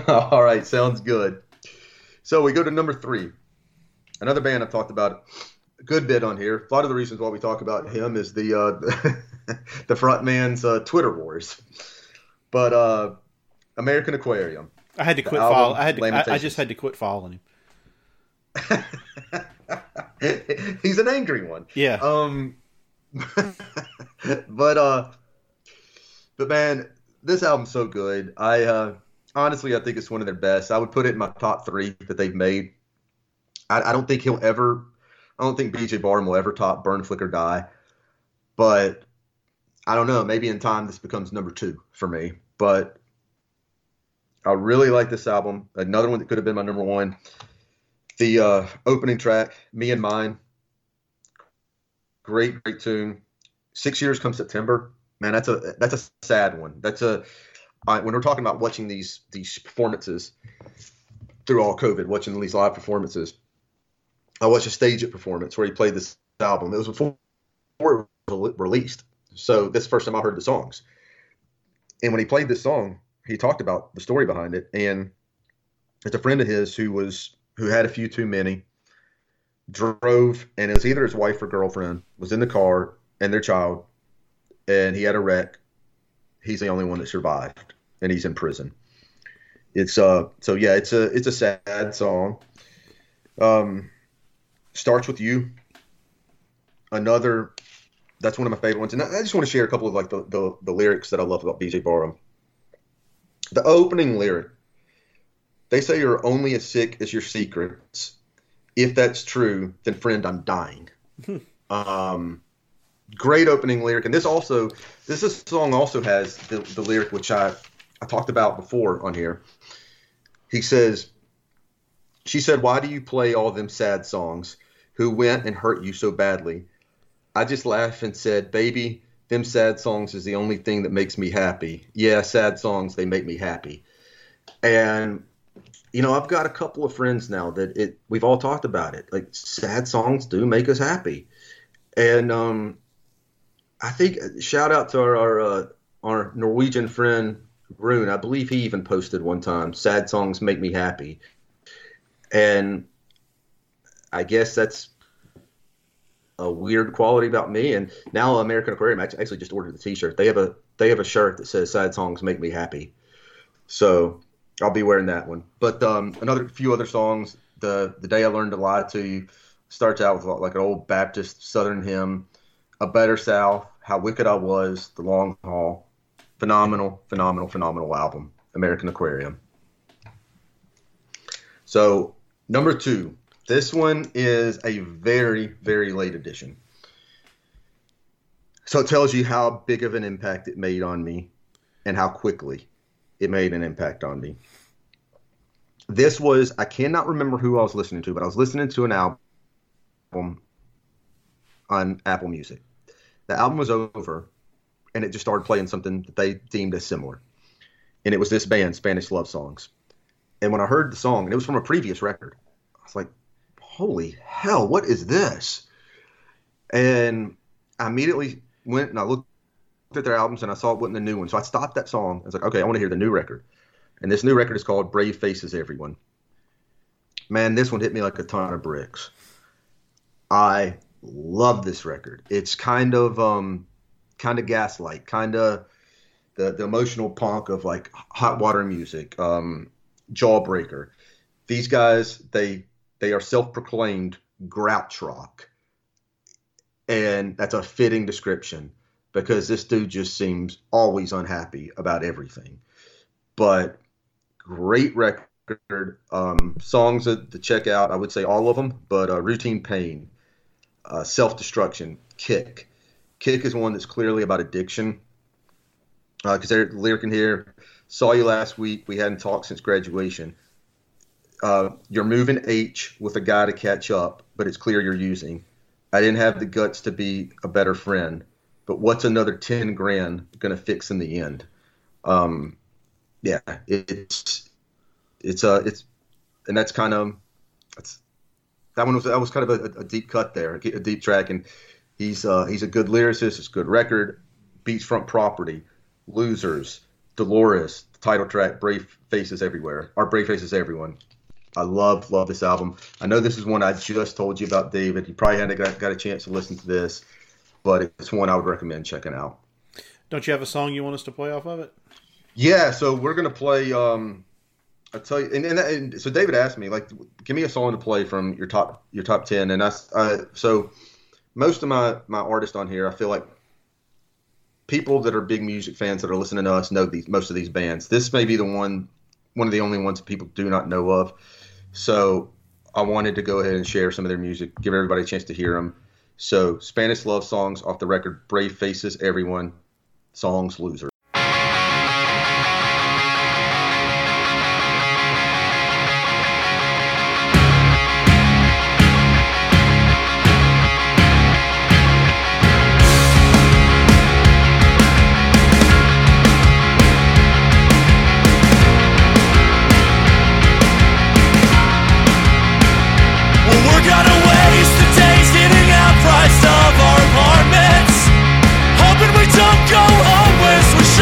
All right, sounds good. So we go to number 3. Another band I've talked about a good bit on here. A lot of the reasons why we talk about him is the front man's Twitter wars. But American Aquarium. I had to quit following. I just had to quit following him. He's an angry one. Yeah. But man, this album's so good. Honestly, I think it's one of their best. I would put it in my top 3 that they've made. I don't think BJ Barham will ever top Burn, Flicker, Die. But I don't know. Maybe in time this becomes number 2 for me. But I really like this album. Another one that could have been my number 1. The opening track, Me and Mine. Great, great tune. 6 Years Come September. Man, that's a sad one. When we're talking about watching these performances through all COVID, watching these live performances, I watched a stage at performance where he played this album. It was before it was released. So this is the first time I heard the songs. And when he played this song, he talked about the story behind it. And it's a friend of his who had a few too many, drove, and it was either his wife or girlfriend, was in the car and their child, and he had a wreck. He's the only one that survived, and he's in prison. It's a sad song. Starts With You. That's one of my favorite ones. And I just want to share a couple of like the lyrics that I love about BJ Barham. The opening lyric. They say you're only as sick as your secrets. If that's true, then friend, I'm dying. Great opening lyric. And this song also has the lyric, which I talked about before on here. He says, she said, why do you play all them sad songs? Who went and hurt you so badly? I just laughed and said, baby, them sad songs is the only thing that makes me happy. Yeah, sad songs, they make me happy. And you know, I've got a couple of friends now that we've all talked about it. Like, sad songs do make us happy. And I think shout out to our Norwegian friend, Rune. I believe he even posted one time, sad songs make me happy. And I guess that's a weird quality about me. And now American Aquarium actually just ordered the t-shirt. They have a shirt that says sad songs make me happy. So I'll be wearing that one. But another few other songs, the Day I Learned to Lie to You starts out with like an old Baptist Southern hymn, A Better South, How Wicked I Was, The Long Haul. Phenomenal album, American Aquarium. So number two, this one is a very, very late edition. So it tells you how big of an impact it made on me and how quickly it made an impact on me. This was, I cannot remember who I was listening to, but I was listening to an album on Apple Music. The album was over, and it just started playing something that they deemed as similar. And it was this band, Spanish Love Songs. And when I heard the song, and it was from a previous record, I was like, holy hell, what is this? And I immediately went and I looked at their albums and I saw it wasn't the new one. So I stopped that song. I was like, okay, I want to hear the new record. And this new record is called Brave Faces Everyone. Man, this one hit me like a ton of bricks. I love this record. It's kind of Gaslight, kind of the emotional punk of like Hot Water Music, Jawbreaker. These guys, they are self-proclaimed grouch rock. And that's a fitting description because this dude just seems always unhappy about everything. But great record. Songs to check out, I would say all of them, but Routine Pain, Self-Destruction, Kick. Kick is one that's clearly about addiction. Because they're lyricing here, saw you last week, we hadn't talked since graduation. You're moving H with a guy to catch up, but it's clear you're using. I didn't have the guts to be a better friend, but what's another 10 grand going to fix in the end? Yeah, and that's kind of, that was kind of a deep cut there, a deep track. And he's a good lyricist. It's a good record. Beachfront Property, Losers, Dolores, the title track, Brave Faces Everyone. I love this album. I know this is one I just told you about, David. You probably hadn't got a chance to listen to this, but it's one I would recommend checking out. Don't you have a song you want us to play off of it? Yeah, so we're going to play, I tell you, and so David asked me, like, give me a song to play from your top 10, and so most of my artists on here, I feel like people that are big music fans that are listening to us know most of these bands. This may be one of the only ones people do not know of. So I wanted to go ahead and share some of their music, give everybody a chance to hear them. So Spanish Love Songs off the record, Brave Faces Everyone, songs Loser. Go home,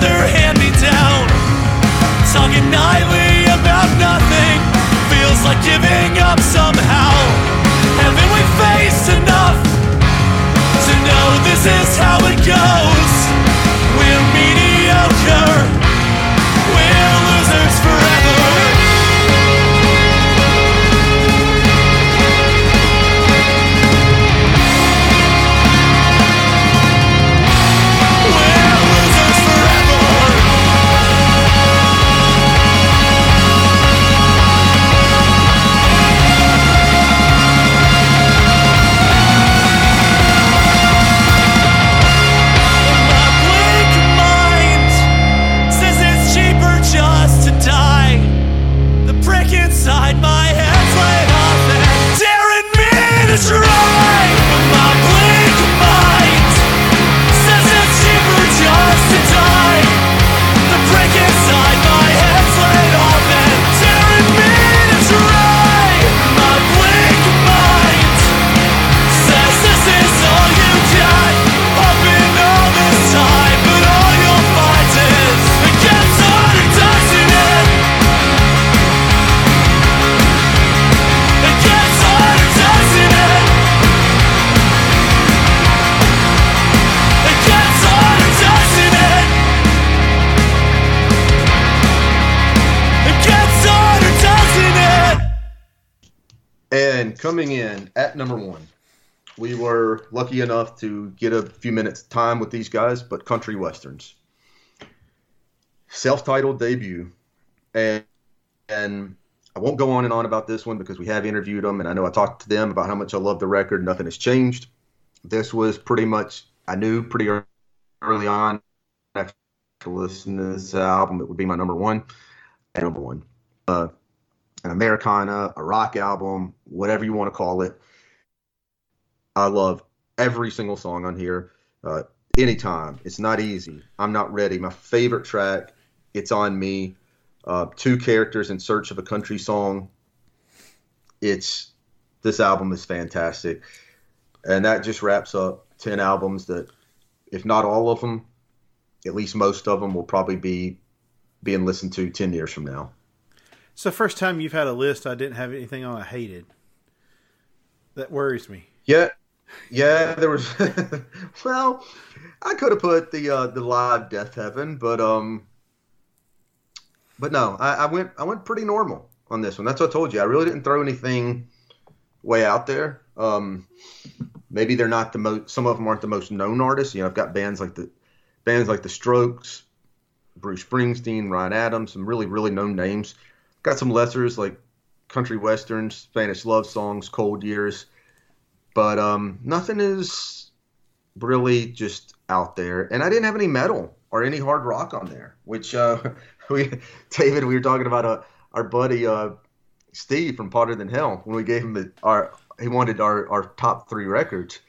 another hand-me-down. Talking nightly about nothing feels like giving up somehow. Haven't we faced enough to know this is how it goes? We're mediocre, we're losers forever. Coming in at number one, we were lucky enough to get a few minutes time with these guys, but country westerns. Self-titled debut. And I won't go on and on about this one because we have interviewed them, and I know I talked to them about how much I love the record. Nothing has changed. This was pretty much, I knew pretty early on, after listening to this album, it would be my number one. And number one. An Americana, a rock album, whatever you want to call it. I love every single song on here. Anytime. It's Not Easy. I'm Not Ready. My favorite track, It's On Me. Two Characters in Search of a Country Song. This album is fantastic. And that just wraps up 10 albums that, if not all of them, at least most of them will probably be being listened to 10 years from now. It's the first time you've had a list I didn't have anything on I hated. That worries me. Yeah, there was. Well, I could have put the live Death Heaven, but no, I went pretty normal on this one. That's what I told you. I really didn't throw anything way out there. Maybe they're not the most. Some of them aren't the most known artists. You know, I've got bands like the Strokes, Bruce Springsteen, Ryan Adams, some really really known names. Got some lessers like country westerns, Spanish love songs, Cold Years, but nothing is really just out there. And I didn't have any metal or any hard rock on there, which we were talking about our buddy Steve from Potter Than Hell when we gave him he wanted our top three records.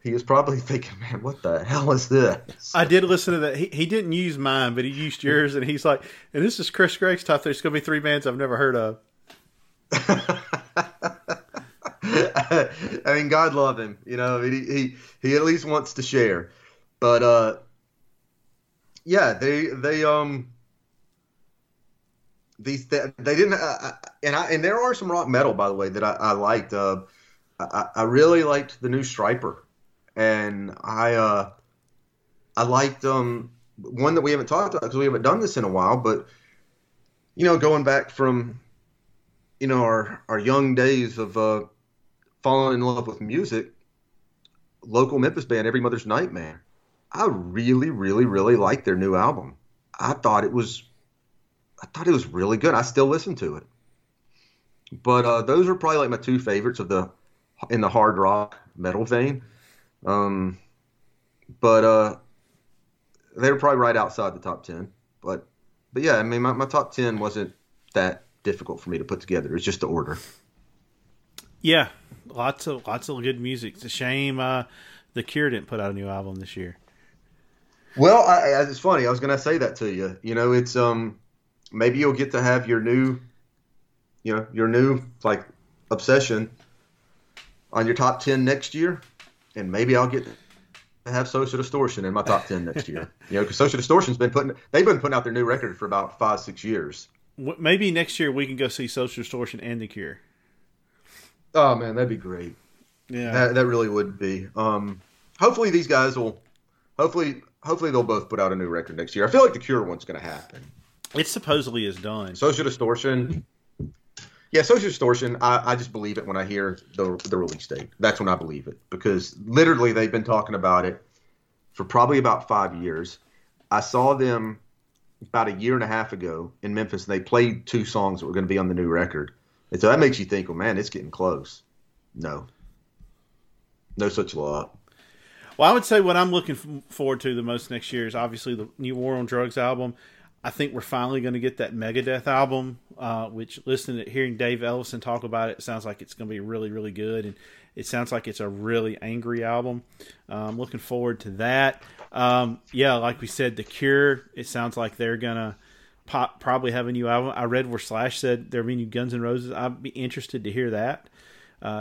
He was probably thinking, man, what the hell is this? I did listen to that. He didn't use mine, but he used yours. And he's like, and this is Chris Gregg's top three. It's going to be three bands I've never heard of. I mean, God love him. You know, he at least wants to share. But, yeah, they didn't, and there are some rock metal, by the way, that I liked. I really liked the new Striper. And I liked one that we haven't talked about because we haven't done this in a while. But, you know, going back from, you know, our young days of falling in love with music, local Memphis band, Every Mother's Nightmare, I really, really, really liked their new album. I thought it was really good. I still listen to it. But those are probably like my two favorites in the hard rock metal vein. But they were probably right outside the top 10, but yeah, I mean, my top 10 wasn't that difficult for me to put together. It's just the order. Yeah. Lots of good music. It's a shame. The Cure didn't put out a new album this year. Well, it's funny. I was going to say that to you, you know, it's, maybe you'll get to have your new like obsession on your top 10 next year. And maybe I'll get to have Social Distortion in my top 10 next year. You know, because Social Distortion's been putting out their new record for about 5-6 years. Maybe next year we can go see Social Distortion and The Cure. Oh man, that'd be great. Yeah, that really would be. Hopefully these guys will. Hopefully they'll both put out a new record next year. I feel like The Cure one's going to happen. It supposedly is done. Social Distortion. Yeah, Social Distortion, I just believe it when I hear the release date. That's when I believe it, because literally they've been talking about it for probably about 5 years. I saw them about 1.5 years ago in Memphis, and they played 2 songs that were going to be on the new record. And so that makes you think, well, man, it's getting close. No. No such luck. Well, I would say what I'm looking forward to the most next year is obviously the new War on Drugs album. I think we're finally going to get that Megadeth album, which hearing Dave Ellison talk about it, sounds like it's going to be really, really good. And it sounds like it's a really angry album. I'm looking forward to that. Yeah, like we said, The Cure, it sounds like they're going to probably have a new album. I read where Slash said there'll be new Guns N' Roses. I'd be interested to hear that,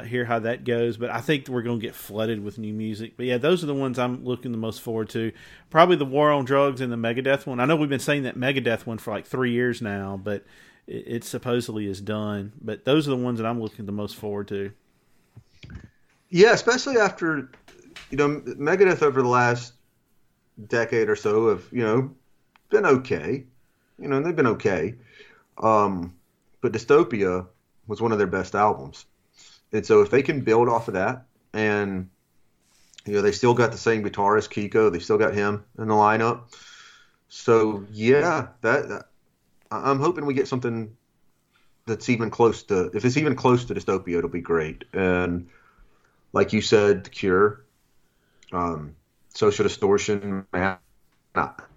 hear how that goes. But I think we're going to get flooded with new music. But yeah, those are the ones I'm looking the most forward to. Probably the War on Drugs and the Megadeth one. I know we've been saying that Megadeth one for like 3 years now, but it supposedly is done. But those are the ones that I'm looking the most forward to. Yeah, especially after, you know, Megadeth over the last decade or so have, you know, been okay. You know, they've been okay. But Dystopia was one of their best albums. And so if they can build off of that, and, you know, they still got the same guitarist, Kiko, they still got him in the lineup. So, yeah, I'm hoping we get something that's even close to, if it's even close to Dystopia, it'll be great. And like you said, The Cure, Social Distortion, man, I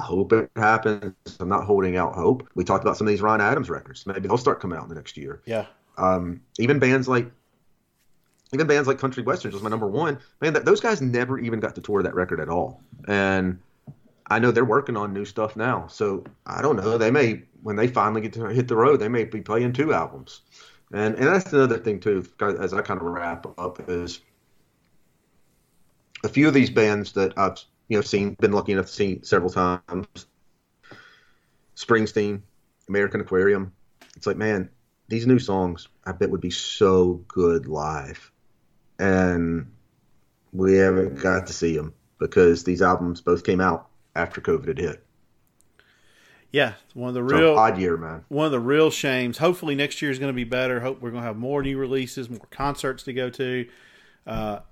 hope it happens. I'm not holding out hope. We talked about some of these Ryan Adams records. Maybe they'll start coming out in the next year. Yeah. Even bands like Country Westerns was my number one. Man, those guys never even got to tour that record at all. And I know they're working on new stuff now. So I don't know. They may, when they finally get to hit the road, they may be playing 2 albums. And that's another thing too, as I kind of wrap up, is a few of these bands that I've been lucky enough to see several times. Springsteen, American Aquarium. It's like, man, these new songs I bet would be so good live, and we haven't got to see them because these albums both came out after COVID had hit. Yeah, odd year, man. One of the real shames. Hopefully next year is going to be better. Hope we're going to have more new releases, more concerts to go to.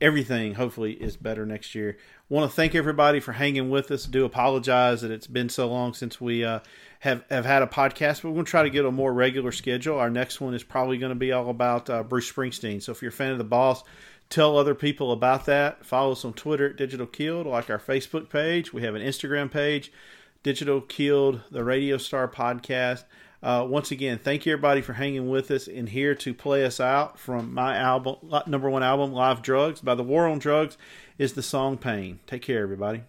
Everything hopefully is better next year. Want to thank everybody for hanging with us. Do apologize that it's been so long since we have had a podcast, but we're going to try to get a more regular schedule. Our next one is probably going to be all about Bruce Springsteen. So if you're a fan of The Boss, tell other people about that. Follow us on Twitter at Digital Killed, like our Facebook page. We have an Instagram page, Digital Killed, the Radio Star Podcast. Once again, thank you everybody for hanging with us. And here to play us out from my album, number one album, Live Drugs, by the War on Drugs, is the song Pain. Take care, everybody.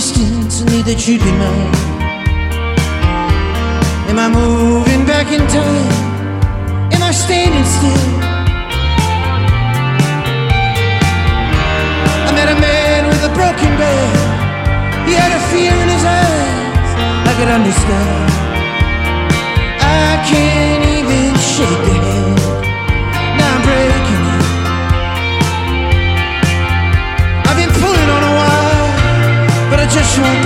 distance, and knew that you'd be mine. Am I moving back in time? Am I standing still? I met a man with a broken bed. He had a fear in his eyes I could understand. I can't even shake the hand. Now I'm breaking it. I've been pulling on a wire, but I just won't.